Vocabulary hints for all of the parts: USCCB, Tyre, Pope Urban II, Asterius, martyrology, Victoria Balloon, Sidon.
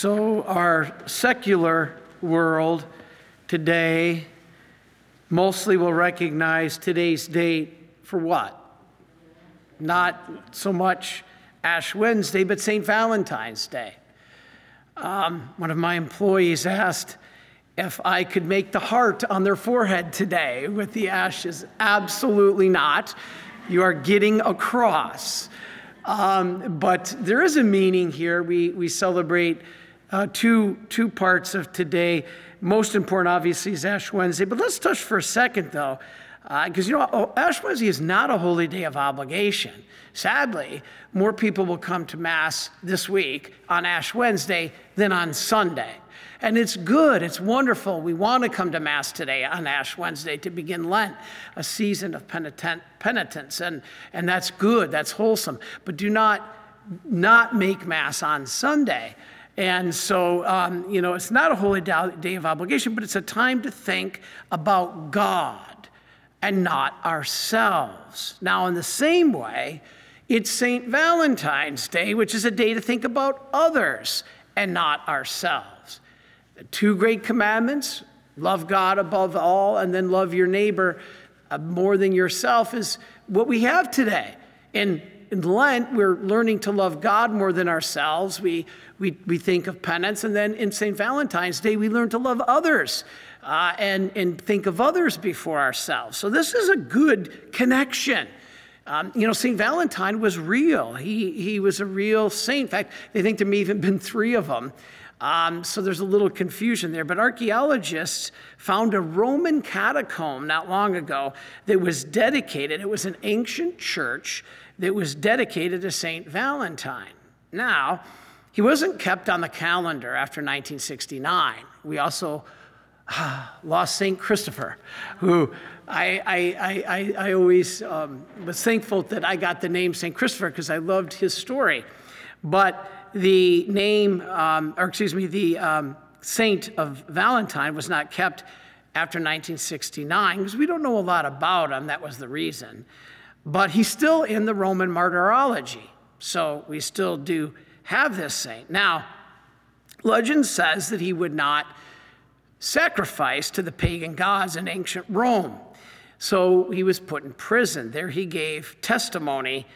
So our secular world today mostly will recognize today's date for what? Not so much Ash Wednesday, but St. Valentine's Day. One of my employees asked if I could make the heart on their forehead today with the ashes. Absolutely not. You are getting a cross. But there is a meaning here. We celebrate two parts of today. Most important, obviously, is Ash Wednesday. But let's touch for a second, though, because, Ash Wednesday is not a holy day of obligation. Sadly, more people will come to Mass this week on Ash Wednesday than on Sunday. And it's good. It's wonderful. We want to come to Mass today on Ash Wednesday to begin Lent, a season of penitence. And that's good. That's wholesome. But do not make Mass on Sunday. And so, it's not a holy day of obligation, but it's a time to think about God and not ourselves. Now, in the same way, it's St. Valentine's Day, which is a day to think about others and not ourselves. The two great commandments, love God above all and then love your neighbor more than yourself, is what we have today. In Lent, we're learning to love God more than ourselves. We think of penance. And then in St. Valentine's Day, we learn to love others and think of others before ourselves. So this is a good connection. St. Valentine was real. He was a real saint. In fact, they think there may even been three of them. So there's a little confusion there. But archaeologists found a Roman catacomb not long ago that was dedicated. It was an ancient church that was dedicated to St. Valentine. Now, he wasn't kept on the calendar after 1969. We also lost St. Christopher, who I always was thankful that I got the name St. Christopher because I loved his story. But the name, Saint of Valentine was not kept after 1969 because we don't know a lot about him. That was the reason. But he's still in the Roman martyrology. So we still do have this saint. Now, legend says that he would not sacrifice to the pagan gods in ancient Rome. So he was put in prison. There he gave testimony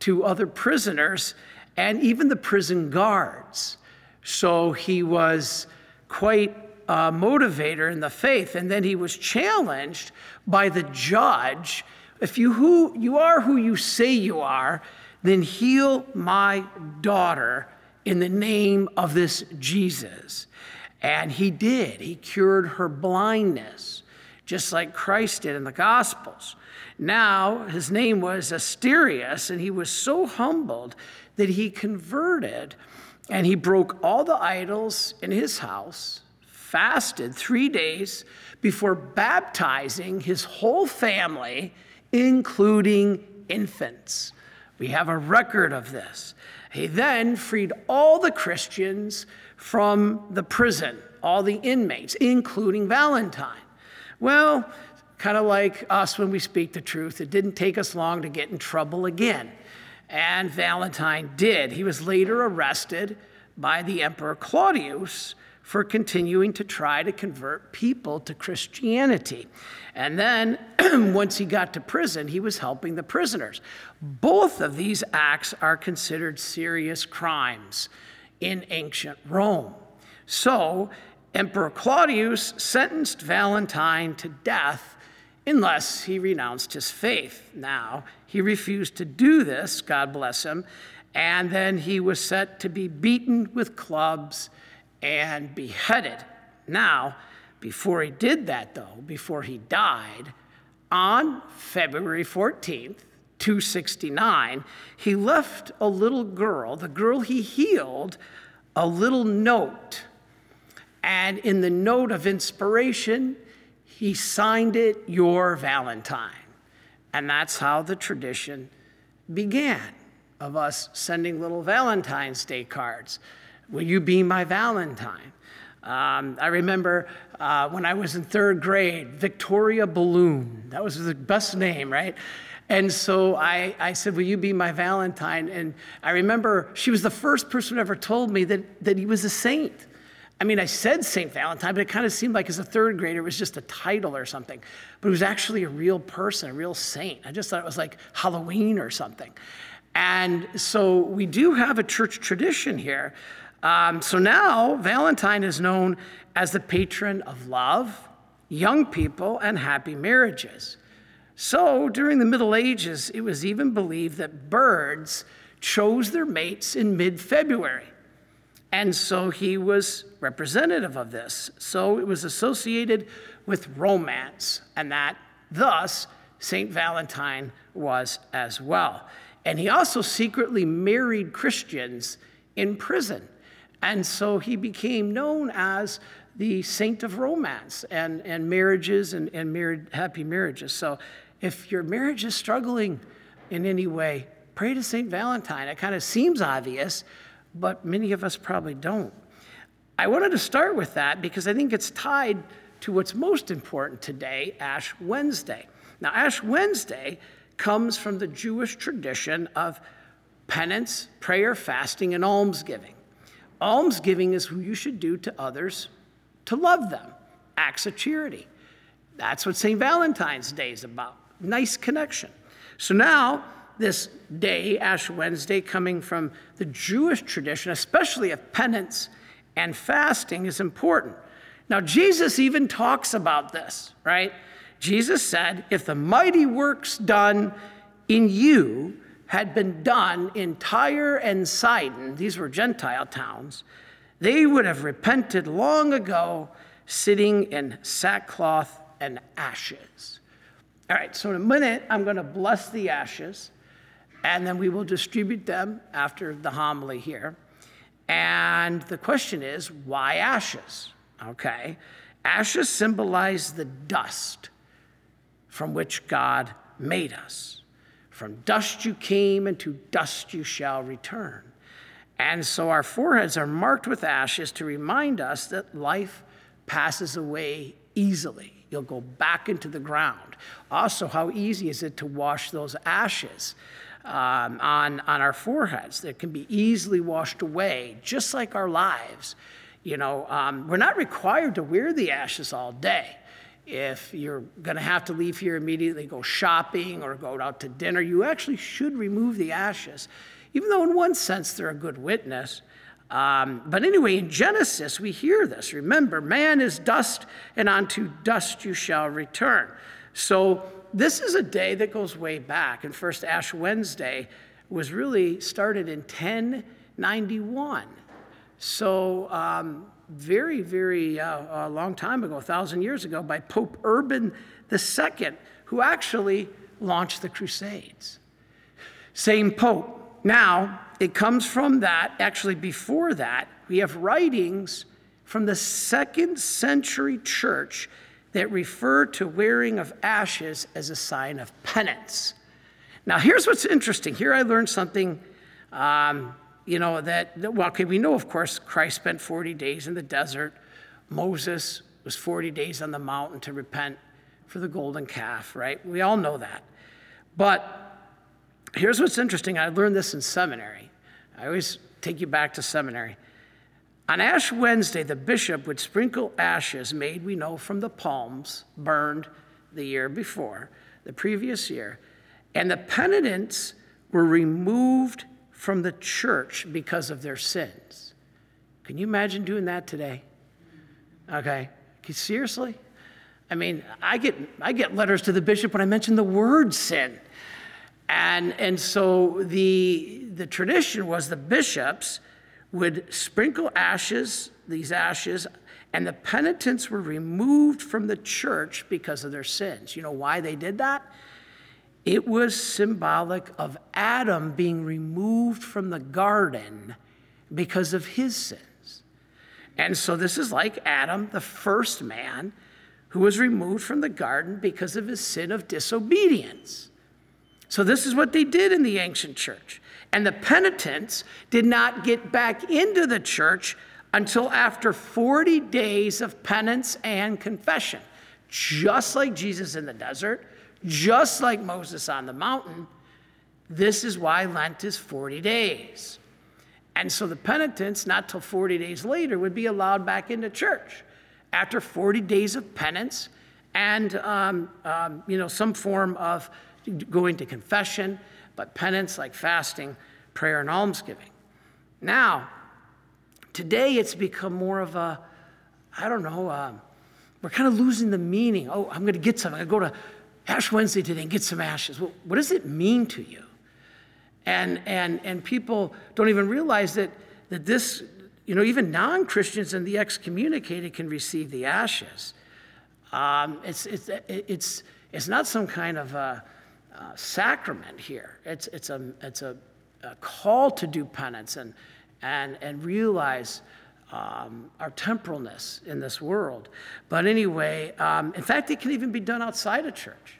to other prisoners and even the prison guards. So he was quite a motivator in the faith. And then he was challenged by the judge. If you are who you say you are, then heal my daughter in the name of this Jesus. And he did. He cured her blindness, just like Christ did in the Gospels. Now, his name was Asterius, and he was so humbled that he converted, and he broke all the idols in his house, fasted 3 days before baptizing his whole family, including infants. We have a record of this. He then freed all the Christians from the prison, all the inmates, including Valentine. Well, kind of like us when we speak the truth, it didn't take us long to get in trouble again. And Valentine did. He was later arrested by the Emperor Claudius for continuing to try to convert people to Christianity. And then once he got to prison, he was helping the prisoners. Both of these acts are considered serious crimes in ancient Rome. So Emperor Claudius sentenced Valentine to death unless he renounced his faith. Now, he refused to do this, God bless him, and then he was set to be beaten with clubs and beheaded. Now, before he did that, though, before he died, on February 14th, 269, he left a little girl, the girl he healed, a little note. And in the note of inspiration, he signed it, "Your Valentine." And that's how the tradition began of us sending little Valentine's Day cards. Will you be my Valentine? I remember when I was in 3rd grade, Victoria Balloon. That was the best name, right? And so I said, will you be my Valentine? And I remember she was the first person who ever told me that he was a saint. I mean, I said St. Valentine, but it kind of seemed like as a third grader, it was just a title or something. But it was actually a real person, a real saint. I just thought it was like Halloween or something. And so we do have a church tradition here. So now Valentine is known as the patron of love, young people, and happy marriages. So during the Middle Ages, it was even believed that birds chose their mates in mid-February. And so he was representative of this. So it was associated with romance, and that thus St. Valentine was as well. And he also secretly married Christians in prison. And so he became known as the saint of romance and marriages and married, happy marriages. So if your marriage is struggling in any way, pray to St. Valentine. It kind of seems obvious, but many of us probably don't. I wanted to start with that because I think it's tied to what's most important today, Ash Wednesday. Now, Ash Wednesday comes from the Jewish tradition of penance, prayer, fasting, and almsgiving. Almsgiving is what you should do to others to love them, acts of charity. That's what St. Valentine's Day is about, nice connection. So now, this day, Ash Wednesday, coming from the Jewish tradition, especially of penance and fasting, is important. Now, Jesus even talks about this, right? Jesus said, if the mighty works done in you had been done in Tyre and Sidon, these were Gentile towns, they would have repented long ago, sitting in sackcloth and ashes. All right, so in a minute, I'm going to bless the ashes, and then we will distribute them after the homily here. And the question is, why ashes? Okay. Ashes symbolize the dust from which God made us. From dust you came, and to dust you shall return. And so our foreheads are marked with ashes to remind us that life passes away easily. You'll go back into the ground. Also, how easy is it to wash those ashes? On our foreheads that can be easily washed away, just like our lives. You know, we're not required to wear the ashes all day. If you're gonna have to leave here immediately, go shopping or go out to dinner, you actually should remove the ashes, even though in one sense they're a good witness. But anyway, in Genesis, we hear this. Remember, man is dust, and unto dust you shall return. So this is a day that goes way back, and First Ash Wednesday was really started in 1091. So very, very a long time ago, 1,000 years ago, by Pope Urban II, who actually launched the Crusades. Same Pope. Now, it comes from that, actually before that, we have writings from the 2nd century church that refer to wearing of ashes as a sign of penance. Now, here's what's interesting. Here I learned something, we know, of course, Christ spent 40 days in the desert. Moses was 40 days on the mountain to repent for the golden calf, right? We all know that. But here's what's interesting. I learned this in seminary. I always take you back to seminary. On Ash Wednesday, the bishop would sprinkle ashes made, we know, from the palms burned the year before, the previous year, and the penitents were removed from the church because of their sins. Can you imagine doing that today? Okay, seriously? I mean, I get letters to the bishop when I mention the word sin. And so the tradition was the bishops would sprinkle ashes, these ashes, and the penitents were removed from the church because of their sins. You know why they did that? It was symbolic of Adam being removed from the garden because of his sins. And so this is like Adam, the first man, who was removed from the garden because of his sin of disobedience. So this is what they did in the ancient church. And the penitents did not get back into the church until after 40 days of penance and confession. Just like Jesus in the desert, just like Moses on the mountain. This is why Lent is 40 days. And so the penitents, not till 40 days later, would be allowed back into church after 40 days of penance and some form of going to confession, but penance like fasting, prayer, and almsgiving. Now, today it's become more of a, we're kind of losing the meaning. Oh, I'm going to get something. I'm going to go to Ash Wednesday today and get some ashes. Well, what does it mean to you? And people don't even realize that this, even non-Christians and the excommunicated can receive the ashes. It's not some kind of a sacrament here. It's a call to do penance and realize our temporalness in this world. But anyway, in fact, it can even be done outside of church.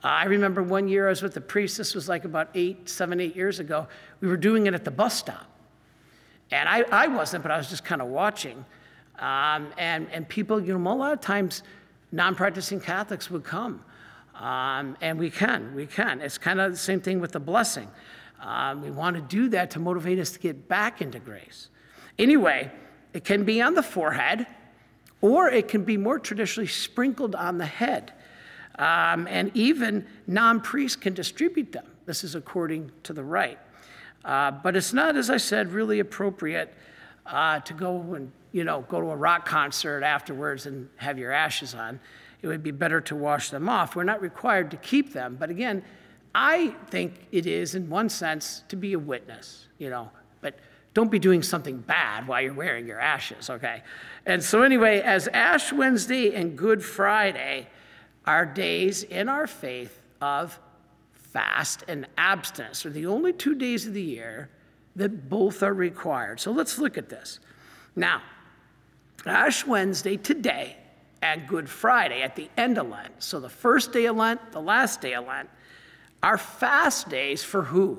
I remember one year I was with the priest. This was like about 8 years ago. We were doing it at the bus stop. And I wasn't, but I was just kind of watching. And people, a lot of times non-practicing Catholics would come. And we can. It's kind of the same thing with the blessing. We want to do that to motivate us to get back into grace. Anyway, it can be on the forehead, or it can be more traditionally sprinkled on the head. And even non-priests can distribute them. This is according to the rite. But it's not, as I said, really appropriate to go and go to a rock concert afterwards and have your ashes on. It would be better to wash them off. We're not required to keep them. But again, I think it is, in one sense, to be a witness, but don't be doing something bad while you're wearing your ashes, okay? And so anyway, as Ash Wednesday and Good Friday are days in our faith of fast and abstinence, are the only 2 days of the year that both are required. So let's look at this. Now, Ash Wednesday today and Good Friday at the end of Lent, so the first day of Lent, the last day of Lent, are fast days for who?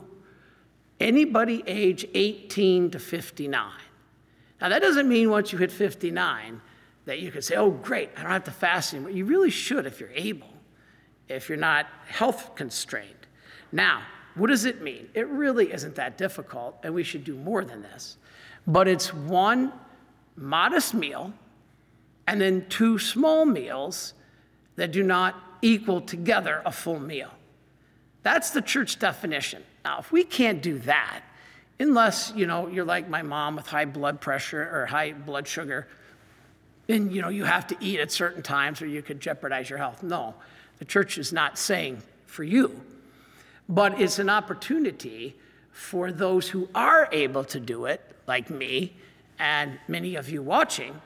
Anybody age 18 to 59. Now, that doesn't mean once you hit 59 that you can say, oh, great, I don't have to fast anymore. You really should if you're able, if you're not health constrained. Now, what does it mean? It really isn't that difficult, and we should do more than this. But it's one modest meal and then 2 small meals that do not equal together a full meal. That's the church definition. Now, if we can't do that, unless, you're like my mom with high blood pressure or high blood sugar, and, you have to eat at certain times or you could jeopardize your health. No, the church is not saying for you, but it's an opportunity for those who are able to do it, like me and many of you watching,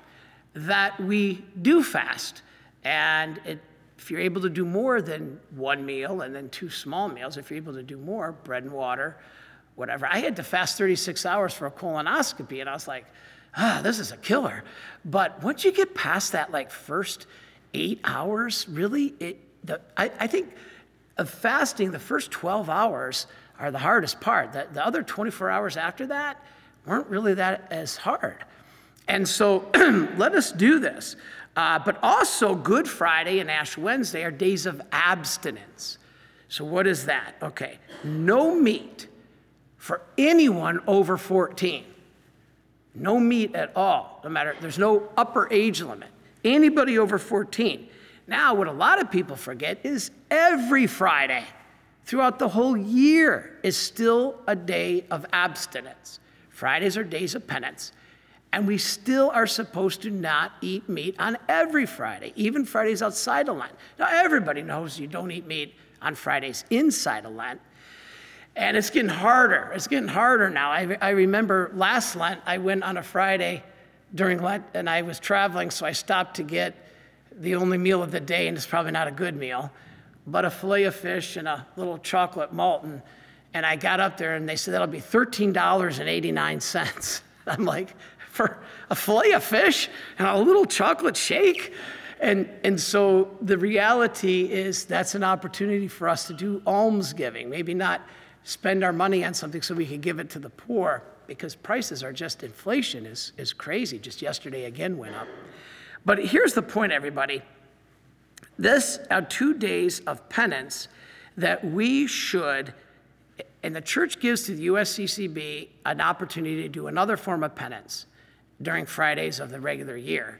that we do fast. And if you're able to do more than one meal and then 2 small meals, if you're able to do more, bread and water, whatever. I had to fast 36 hours for a colonoscopy, and I was like, this is a killer. But once you get past that first 8 hours, really, I think of fasting, the first 12 hours are the hardest part. The other 24 hours after that weren't really that as hard. And so let us do this. But also Good Friday and Ash Wednesday are days of abstinence. So what is that? Okay, no meat for anyone over 14. No meat at all, no matter, there's no upper age limit. Anybody over 14. Now, what a lot of people forget is every Friday throughout the whole year is still a day of abstinence. Fridays are days of penance. And we still are supposed to not eat meat on every Friday, even Fridays outside of Lent. Now, everybody knows you don't eat meat on Fridays inside of Lent. And it's getting harder. It's getting harder now. I remember last Lent, I went on a Friday during Lent, and I was traveling, so I stopped to get the only meal of the day, and it's probably not a good meal, but a fillet of fish and a little chocolate maltin. And I got up there, and they said, that'll be $13.89. I'm like, for a fillet of fish and a little chocolate shake? And so the reality is that's an opportunity for us to do almsgiving, maybe not spend our money on something so we can give it to the poor, because prices are just, inflation is crazy. Just yesterday again went up. But here's the point, everybody. This are 2 days of penance that we should, and the church gives to the USCCB an opportunity to do another form of penance during Fridays of the regular year.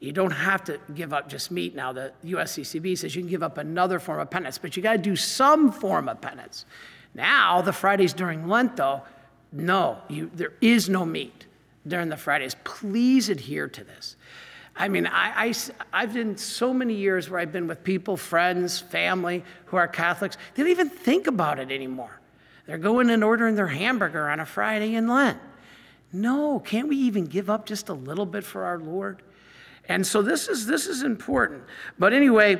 You don't have to give up just meat now. The USCCB says you can give up another form of penance, but you got to do some form of penance. Now, the Fridays during Lent, though, no, there is no meat during the Fridays. Please adhere to this. I mean, I've been so many years where I've been with people, friends, family who are Catholics. They don't even think about it anymore. They're going and ordering their hamburger on a Friday in Lent. No, can't we even give up just a little bit for our Lord? And so this is important. But anyway,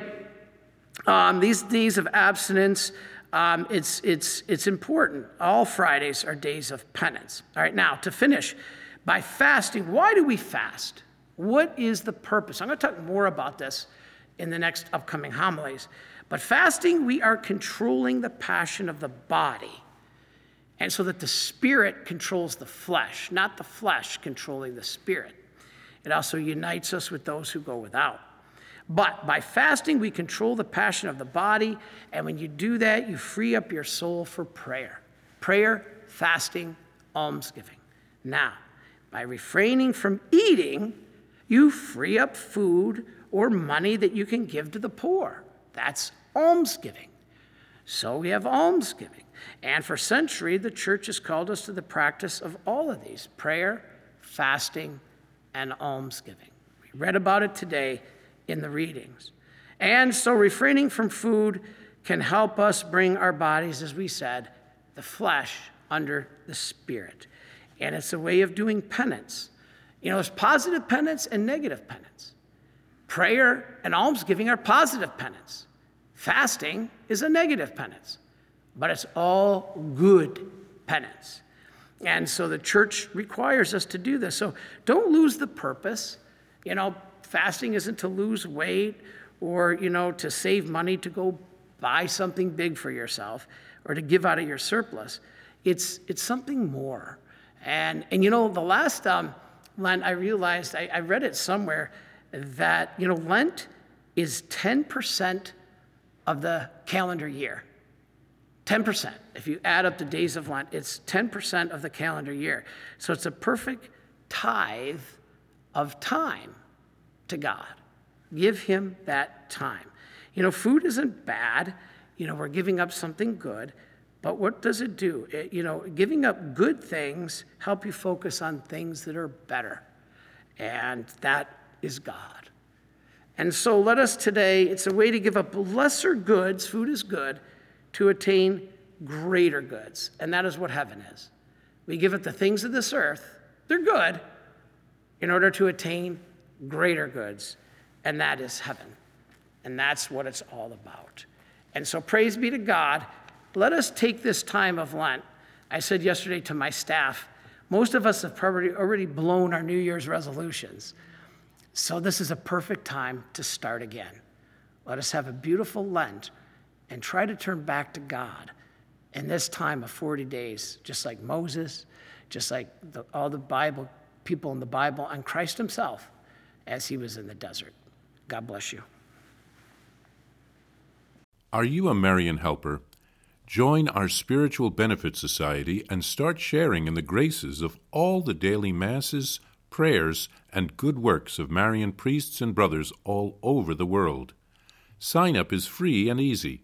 these days of abstinence, it's important. All Fridays are days of penance. All right, now to finish, by fasting, why do we fast? What is the purpose? I'm going to talk more about this in the next upcoming homilies. But fasting, we are controlling the passion of the body, and so that the spirit controls the flesh, not the flesh controlling the spirit. It also unites us with those who go without. But by fasting, we control the passion of the body, and when you do that, you free up your soul for prayer. Prayer, fasting, almsgiving. Now, by refraining from eating, you free up food or money that you can give to the poor. That's almsgiving. So we have almsgiving. And for centuries, the church has called us to the practice of all of these: prayer, fasting, and almsgiving. We read about it today in the readings. And so refraining from food can help us bring our bodies, as we said, the flesh under the spirit. And it's a way of doing penance. You know, there's positive penance and negative penance. Prayer and almsgiving are positive penance. Fasting is a negative penance, but it's all good penance. And so the church requires us to do this. So don't lose the purpose. You know, fasting isn't to lose weight or, you know, to save money to go buy something big for yourself or to give out of your surplus. It's something more. And you know, the last Lent, I realized, I read it somewhere, that, you know, Lent is 10% of the calendar year. 10%. If you add up the days of Lent, it's 10% of the calendar year. So it's a perfect tithe of time to God. Give him that time. You know, food isn't bad. You know, we're giving up something good. But what does it do? You know, giving up good things help you focus on things that are better. And that is God. And so let us today, it's a way to give up lesser goods, food is good, to attain greater goods. And that is what heaven is. We give up the things of this earth, they're good, in order to attain greater goods. And that is heaven. And that's what it's all about. And so praise be to God. Let us take this time of Lent. I said yesterday to my staff, most of us have probably already blown our New Year's resolutions. So this is a perfect time to start again. Let us have a beautiful Lent and try to turn back to God in this time of 40 days, just like Moses, just like all the Bible people in the Bible, and Christ himself as he was in the desert. God bless you. Are you a Marian helper? Join our Spiritual Benefit Society and start sharing in the graces of all the daily masses, prayers, and good works of Marian priests and brothers all over the world. Sign up is free and easy.